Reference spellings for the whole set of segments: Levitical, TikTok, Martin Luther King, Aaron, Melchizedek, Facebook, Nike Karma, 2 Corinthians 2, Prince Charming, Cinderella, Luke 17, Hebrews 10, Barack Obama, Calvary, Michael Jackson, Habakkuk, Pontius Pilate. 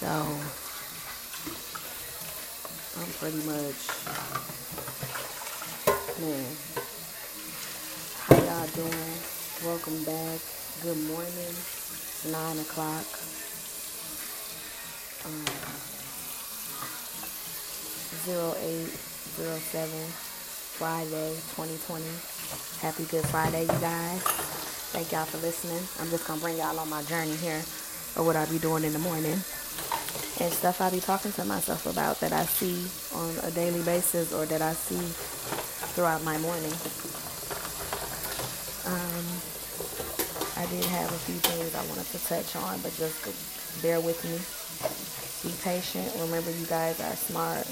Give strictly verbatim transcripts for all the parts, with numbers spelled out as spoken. So I'm pretty much, man, how y'all doing? Welcome back. Good morning. It's nine o'clock. Um, zero eight zero seven, Friday, twenty twenty. Happy Good Friday, you guys. Thank y'all for listening. I'm just gonna bring y'all on my journey here of what I be doing in the morning and stuff I be talking to myself about that I see on a daily basis or that I see throughout my morning. Um, I did have a few things I wanted to touch on, but just bear with me. Be patient. Remember, you guys are smart,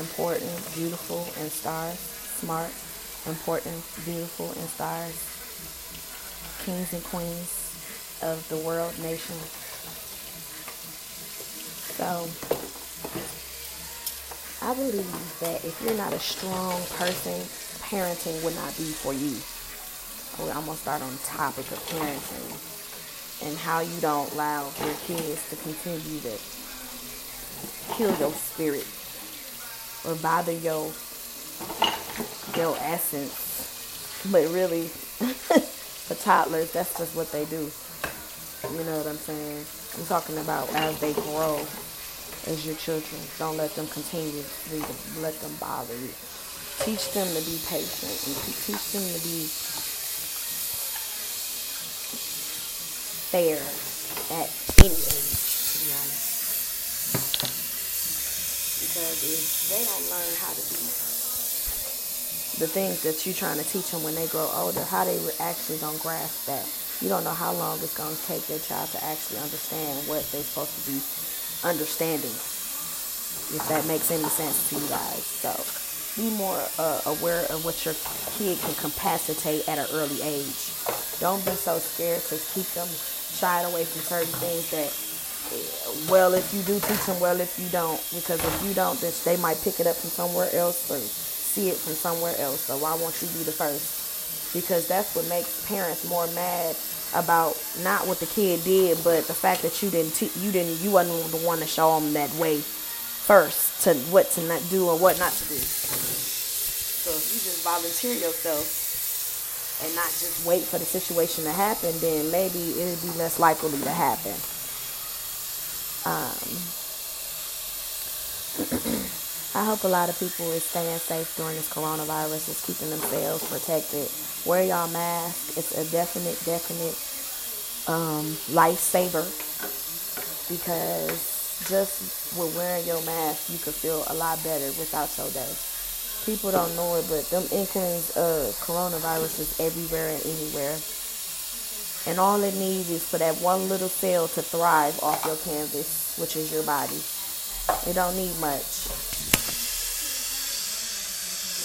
important, beautiful, and stars. Smart, important, beautiful, and stars. Kings and queens of the world nation. So, I believe that if you're not a strong person, parenting would not be for you. I'm going to start on the topic of parenting and how you don't allow your kids to continue to kill your spirit or bother your your essence, but really for toddlers, that's just what they do. You know what I'm saying? I'm talking about as they grow as your children. Don't let them continue to let them bother you. Teach them to be patient and teach them to be fair at any age, to be honest. Because if they don't learn how to do the things that you're trying to teach them when they grow older, how they actually gonna grasp that. You don't know how long it's gonna take your child to actually understand what they're supposed to be understanding, if that makes any sense to you guys. So be more uh, aware of what your kid can capacitate at an early age. Don't be so scared to keep them shied away from certain things that, well, if you do teach them, well, if you don't, because if you don't, then they might pick it up from somewhere else or see it from somewhere else. So why won't you be the first? Because that's what makes parents more mad about not what the kid did, but the fact that you didn't, te- you didn't, you wasn't the one to show them that way first to what to not do or what not to do. So if you just volunteer yourself and not just wait for the situation to happen, then maybe it'd be less likely to happen. Um, I hope a lot of people is staying safe during this coronavirus, is keeping themselves protected. Wear y'all mask. It's a definite, definite um, lifesaver, because just with wearing your mask, you could feel a lot better without your day. People don't know it, but them inklings of coronavirus is everywhere and anywhere. And all it needs is for that one little cell to thrive off your canvas, which is your body. It don't need much.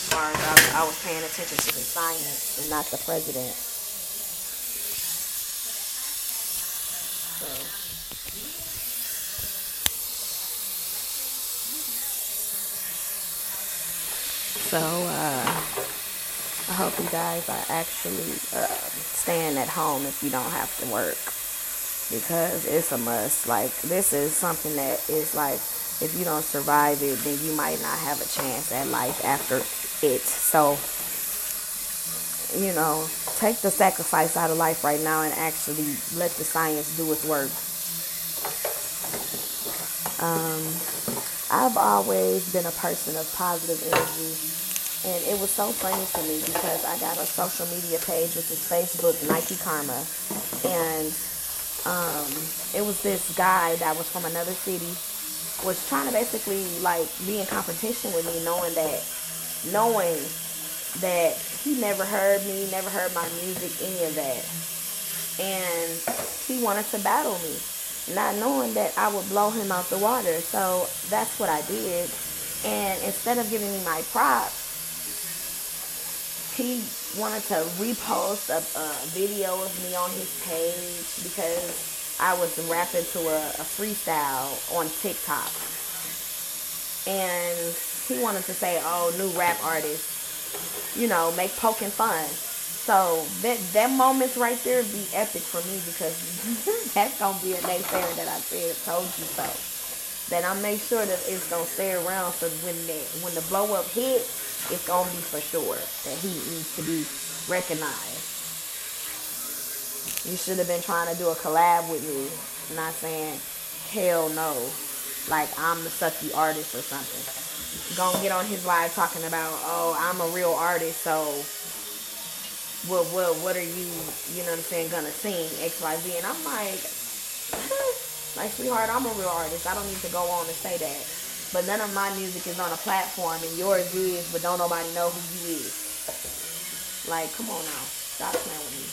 As far as I was, I was paying attention to the science and not the president. So. So, uh, I hope you guys are actually uh, staying at home if you don't have to work, because it's a must. Like, this is something that is like, if you don't survive it, then you might not have a chance at life after it. So, you know, take the sacrifice out of life right now and actually let the science do its work. Um, I've always been a person of positive energy. And it was so funny to me because I got a social media page, which is Facebook, Nike Karma. And um, it was this guy that was from another city, was trying to basically like be in competition with me, knowing that, knowing that he never heard me, never heard my music, any of that. And he wanted to battle me, not knowing that I would blow him out the water. So that's what I did. And instead of giving me my props, he wanted to repost a, a video of me on his page because I was rapping to a, a freestyle on TikTok. And he wanted to say, oh, new rap artist, you know, make poking fun. So that that moment right there be epic for me, because that's going to be a naysayer that I said told you so. that I make sure that it's gonna stay around, so when that when the blow up hits, it's gonna be for sure that he needs to be recognized. You should have been trying to do a collab with me, I'm not saying hell no, like I'm the sucky artist or something. Gonna get on his live talking about, oh, I'm a real artist, so what what what are you, you know what I'm saying, gonna sing, X Y Z, and I'm like, like, sweetheart, I'm a real artist. I don't need to go on and say that. But none of my music is on a platform, and yours is, but don't nobody know who you is. Like, come on now. Stop playing with me.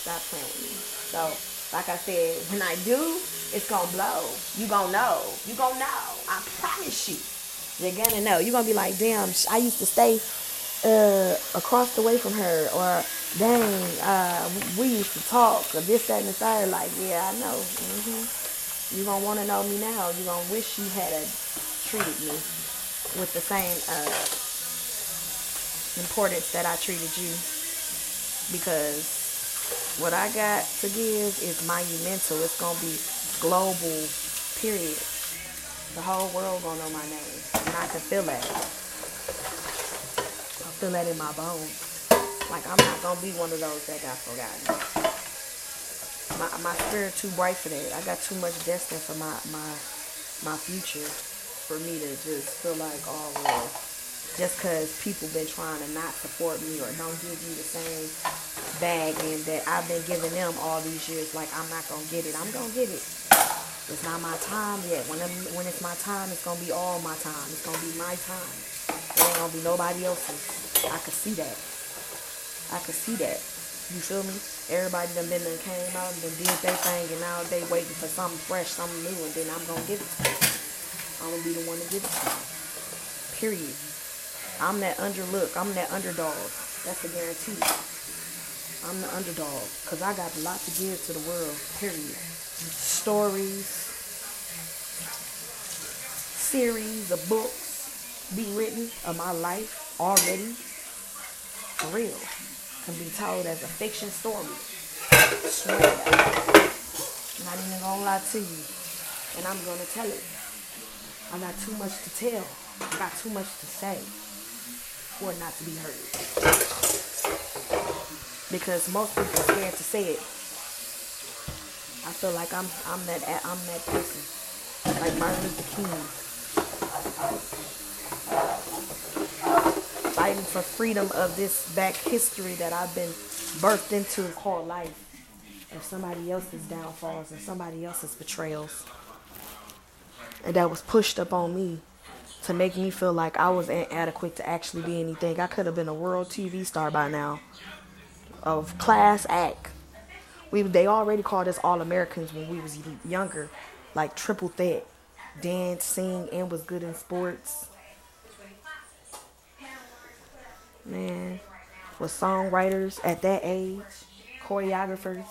Stop playing with me. So, like I said, when I do, it's going to blow. You going to know. You going to know. I promise you. You're going to know. You're going to be like, damn, I used to stay uh, across the way from her, or... Dang, uh, we used to talk of this, that, and the third. Like, yeah, I know. Mm-hmm. You're going to want to know me now. You're going to wish you had a, treated me with the same uh, importance that I treated you. Because what I got to give is monumental. It's going to be global, period. The whole world going to know my name. And I can feel that. I feel that in my bones. Like, I'm not going to be one of those that got forgotten. My my spirit too bright for that. I got too much destined for my, my, my future for me to just feel like, oh, well, just because people been trying to not support me or don't give me the same bag and that I've been giving them all these years, like, I'm not going to get it. I'm going to get it. It's not my time yet. When I'm, when it's my time, it's going to be all my time. It's going to be my time. It ain't going to be nobody else's. I can see that. I can see that. You feel me? Everybody done been done came out and done did their thing, and now they waiting for something fresh, something new, and then I'm gonna give it to them. I'm gonna be the one to give it to them. Period. I'm that underlook. I'm that underdog. That's a guarantee. I'm the underdog because I got a lot to give to the world. Period. Stories, series of books be written of my life already. For real. Can be told as a fiction story. I swear to God. Not even gonna lie to you. And I'm gonna tell it. I got too much to tell. I got too much to say for it not to be heard. Because most people are scared to say it. I feel like I'm I'm that I'm that person. Like Martin Luther King. Fighting for freedom of this back history that I've been birthed into this whole life. Of somebody else's downfalls and somebody else's betrayals. And that was pushed up on me to make me feel like I was inadequate to actually be anything. I could have been a world T V star by now. Of class act. We They already called us All-Americans when we was younger. Like triple threat. Dance, sing, and was good in sports. Man, with songwriters at that age, choreographers,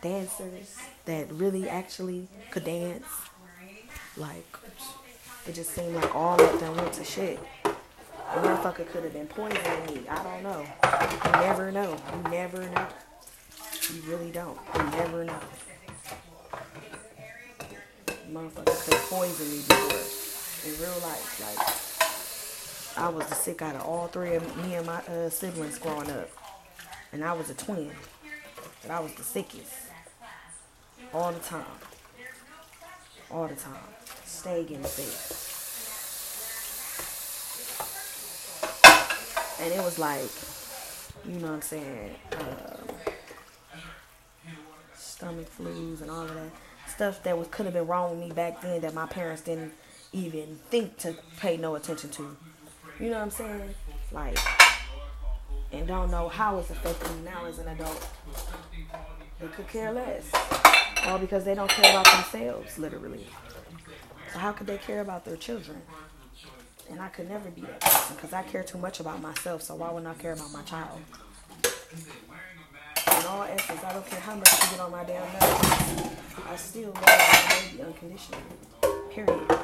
dancers that really actually could dance. Like, it just seemed like all of them went to shit. A motherfucker could have been poisoning me. I don't know. You never know. You never know. You really don't. You never know. Motherfucker could poison me before in real life. Like, I was the sick out of all three of me and my uh, siblings growing up. And I was a twin. But I was the sickest. All the time. All the time. Stay getting sick. And it was like, you know what I'm saying, uh, stomach flus and all of that. Stuff that was could have been wrong with me back then that my parents didn't even think to pay no attention to. You know what I'm saying? Like, and don't know how it's affecting me now as an adult. They could care less. All because they don't care about themselves, literally. So how could they care about their children? And I could never be that person because I care too much about myself, so why would I care about my child? In all essence, I don't care how much you get on my damn nerves. I still love my baby unconditionally. Period. I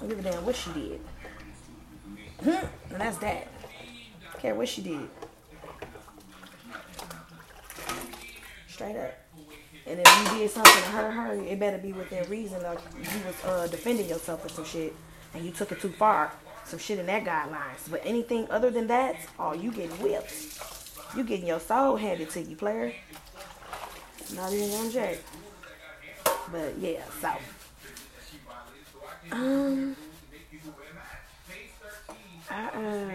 don't give a damn what she did. And that's that. I don't care what she did. straight up. And if you did something to hurt her, it better be within reason. Like you was uh, defending yourself or some shit, and you took it too far. Some shit in that guidelines. But anything other than that, oh, you getting whipped. You getting your soul handed to you, player. Not even one jack. But yeah, so. Um. I, uh,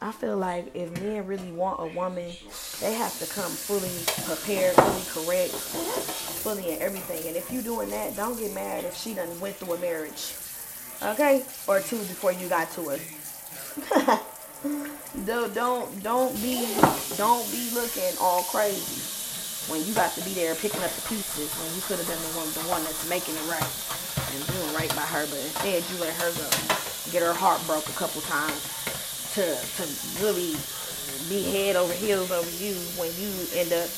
I feel like if men really want a woman, they have to come fully prepared, fully correct, fully in everything. And if you doing that, don't get mad if she done went through a marriage, okay, or two before you got to her. don't don't don't be don't be looking all crazy when you got to be there picking up the pieces when you could have been the one the one that's making it right. And doing right by her, but instead you let her go, get her heart broke a couple times to to really be head over heels over you when you end up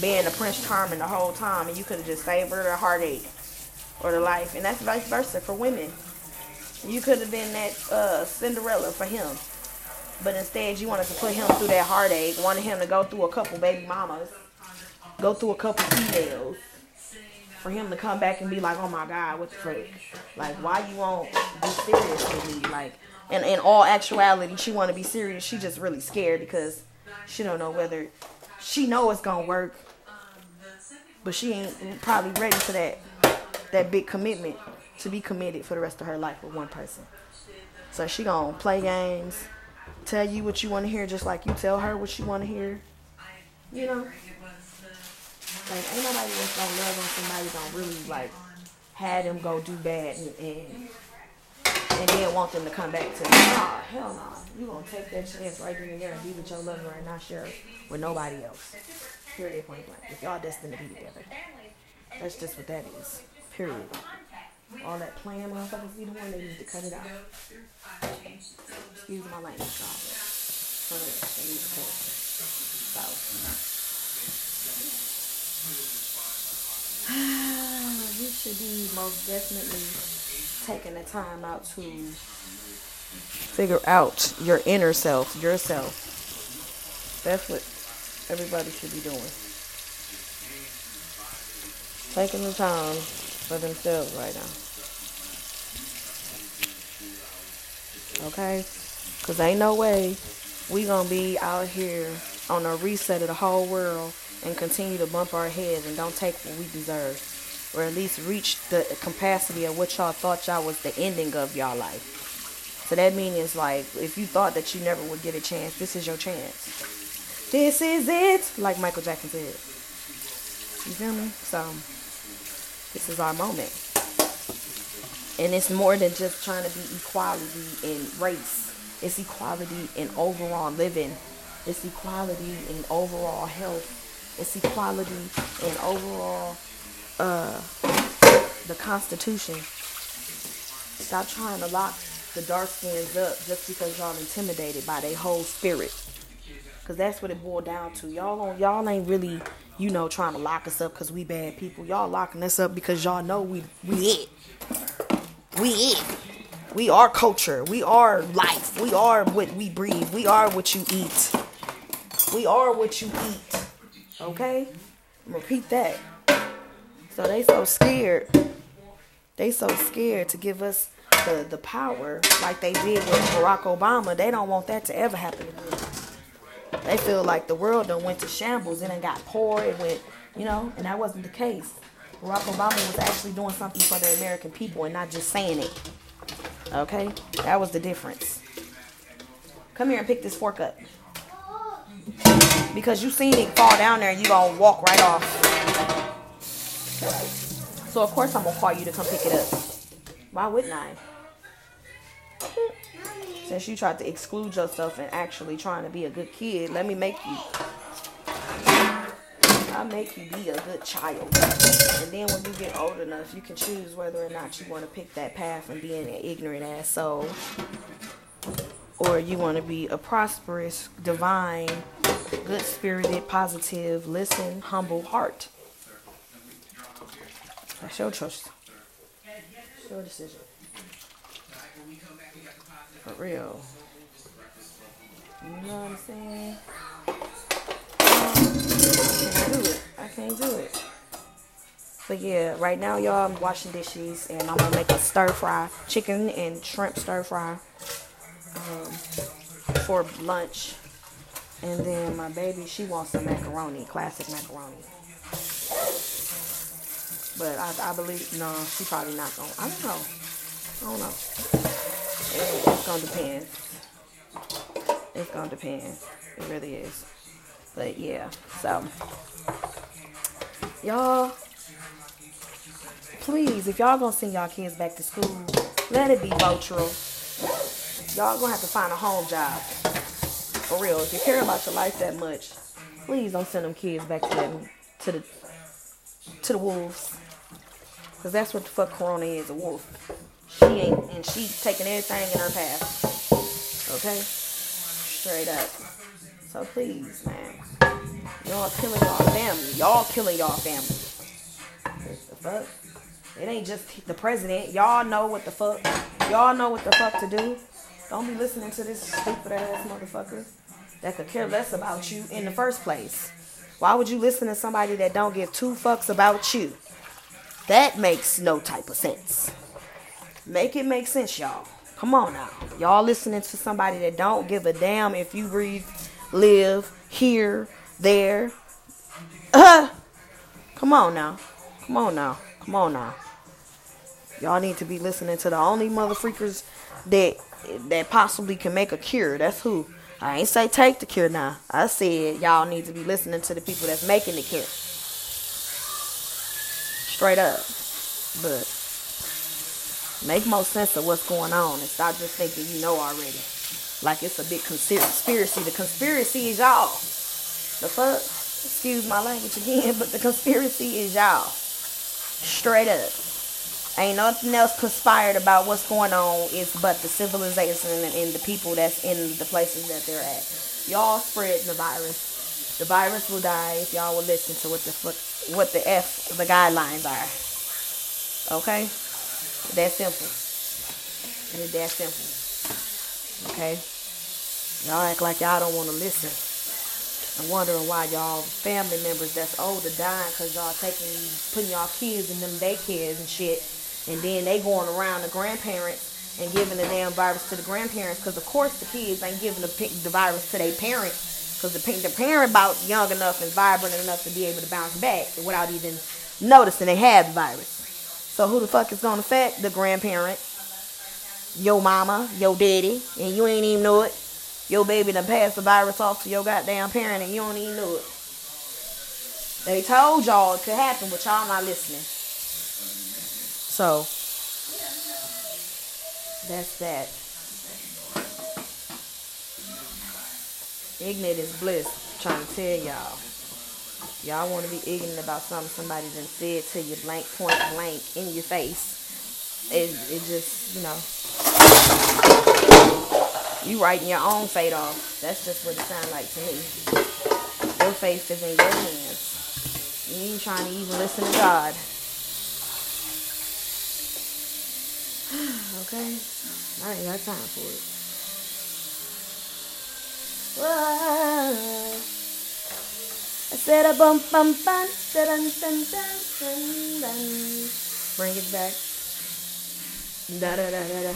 being a Prince Charming the whole time, and you could have just saved her the heartache or the life. And that's vice versa for women. You could have been that uh, Cinderella for him, but instead you wanted to put him through that heartache, wanted him to go through a couple baby mamas, go through a couple females, for him to come back and be like, oh my God, what the fuck? Like, why you won't be serious with me? Like, and in all actuality, she want to be serious. She just really scared because she don't know whether, she know it's going to work, but she ain't probably ready for that, that big commitment to be committed for the rest of her life with one person. So she going to play games, tell you what you want to hear just like you tell her what you want to hear, you know? Like, ain't nobody that's gonna love on somebody gonna really, like, have them go do bad and, and, and then want them to come back to you. Nah, hell nah. You gonna take that chance right in there and be with your lover and not share with nobody else. Period, point blank. If y'all destined to be together. That's just what that is. Period. All that playing motherfuckers be the one, they need to cut it out. Excuse my language, y'all. For real, they need to cut it. So. You should be most definitely taking the time out to figure out your inner self, yourself. That's what everybody should be doing. Taking the time for themselves right now. Okay? Because ain't no way we gonna be out here on a reset of the whole world and continue to bump our heads and don't take what we deserve. Or at least reach the capacity of what y'all thought y'all was the ending of y'all life. So that means it's like, if you thought that you never would get a chance, this is your chance. This is it, like Michael Jackson said. You feel me? So, this is our moment. And it's more than just trying to be equality in race. It's equality in overall living. It's equality in overall health. It's equality and overall uh, the Constitution. Stop trying to lock the dark skins up just because y'all intimidated by their whole spirit. Because that's what it boiled down to. Y'all y'all ain't really, you know, trying to lock us up because we bad people. Y'all locking us up because y'all know we we it. We it. We are culture. We are life. We are what we breathe. We are what you eat. We are what you eat. Okay? Repeat that. So they so scared. They so scared to give us the, the power like they did with Barack Obama. They don't want that to ever happen again. They feel like the world done went to shambles and it got poor. It went, you know, and that wasn't the case. Barack Obama was actually doing something for the American people and not just saying it. Okay? That was the difference. Come here and pick this fork up. Because you seen it fall down there and you gonna walk right off. So of course I'm gonna call you to come pick it up. Why wouldn't I? Since you tried to exclude yourself and actually trying to be a good kid, let me make you. I'll make you be a good child. And then when you get old enough, you can choose whether or not you want to pick that path and be an ignorant ass soul. Or you want to be a prosperous, divine, good-spirited, positive, listen, humble heart. That's your choice. It's your decision. For real. You know what I'm saying? But yeah, right now, y'all, I'm washing dishes, and I'm going to make a stir fry, chicken and shrimp stir fry um, for lunch. And then my baby, she wants some macaroni, classic macaroni. But I, I believe, no, she probably not going to, I don't know. I don't know. It, it's going to depend. It's going to depend. It really is. But yeah, so, y'all, please, if y'all gonna send y'all kids back to school, let it be virtual. Y'all gonna have to find a home job. For real, if you care about your life that much, please don't send them kids back to them, to the to the wolves. Cause that's what the fuck Corona is, a wolf. She ain't, and she's taking everything in her path. Okay? Straight up. So please, man. Y'all killing y'all family. Y'all killing y'all family. What the fuck? It ain't just the president. Y'all know what the fuck. Y'all know what the fuck to do. Don't be listening to this stupid ass motherfucker that could care less about you in the first place. Why would you listen to somebody that don't give two fucks about you? That makes no type of sense. Make it make sense, y'all. Come on now. Y'all listening to somebody that don't give a damn if you breathe, live, here, there. Uh, come on now. Come on now. Come on now. Y'all need to be listening to the only motherfreakers that that possibly can make a cure. That's who. I ain't say take the cure now. I said y'all need to be listening to the people that's making the cure. Straight up. But make more sense of what's going on and stop just thinking you know already. Like it's a big conspiracy. The conspiracy is y'all. The fuck? Excuse my language again, but the conspiracy is y'all. Straight up. Ain't nothing else conspired about what's going on is but the civilization and, and the people that's in the places that they're at. Y'all spread the virus. The virus will die if y'all will listen to what the fuck, what the F, the guidelines are. Okay? That simple. It's that simple. Okay? Y'all act like y'all don't want to listen. I'm wondering why y'all family members that's older dying because y'all taking, putting y'all kids in them daycares and shit. And then they going around the grandparents and giving the damn virus to the grandparents. Because, of course, the kids ain't giving the, the virus to their parents. Because the, the parent about young enough and vibrant enough to be able to bounce back without even noticing they have the virus. So who the fuck is going to affect the grandparent? Your mama, your daddy, and you ain't even know it. Your baby done passed the virus off to your goddamn parent and you don't even know it. They told y'all it could happen, but y'all not listening. So, that's that. Ignorant is bliss. I'm trying to tell y'all. Y'all want to be ignorant about something somebody done said to you blank, point blank, in your face. It, it just, you know. You writing your own fate off. That's just what it sounds like to me. Your fate is in your hands. You ain't trying to even listen to God. Okay? I ain't got time for it. Whoa. I said a bum bum bum, da dun dun dun dun dun. Bring it back. Da da da da da.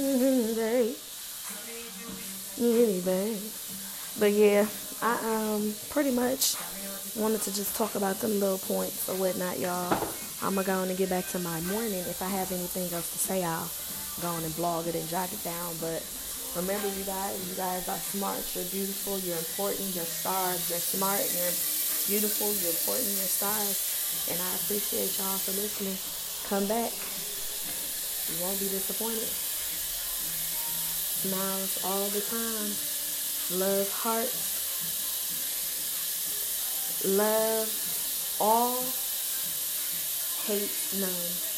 Mm-hmm, babe. Yeah, babe. But yeah, I um pretty much wanted to just talk about them little points or whatnot, y'all. I'm going to go on and get back to my morning. If I have anything else to say, I'll go on and blog it and jot it down. But remember, you guys, you guys are smart, you're beautiful, you're important, you're stars, you're smart, you're beautiful, you're important, you're stars. And I appreciate y'all for listening. Come back. You won't be disappointed. Smiles all the time. Love hearts. Love all. Hate none.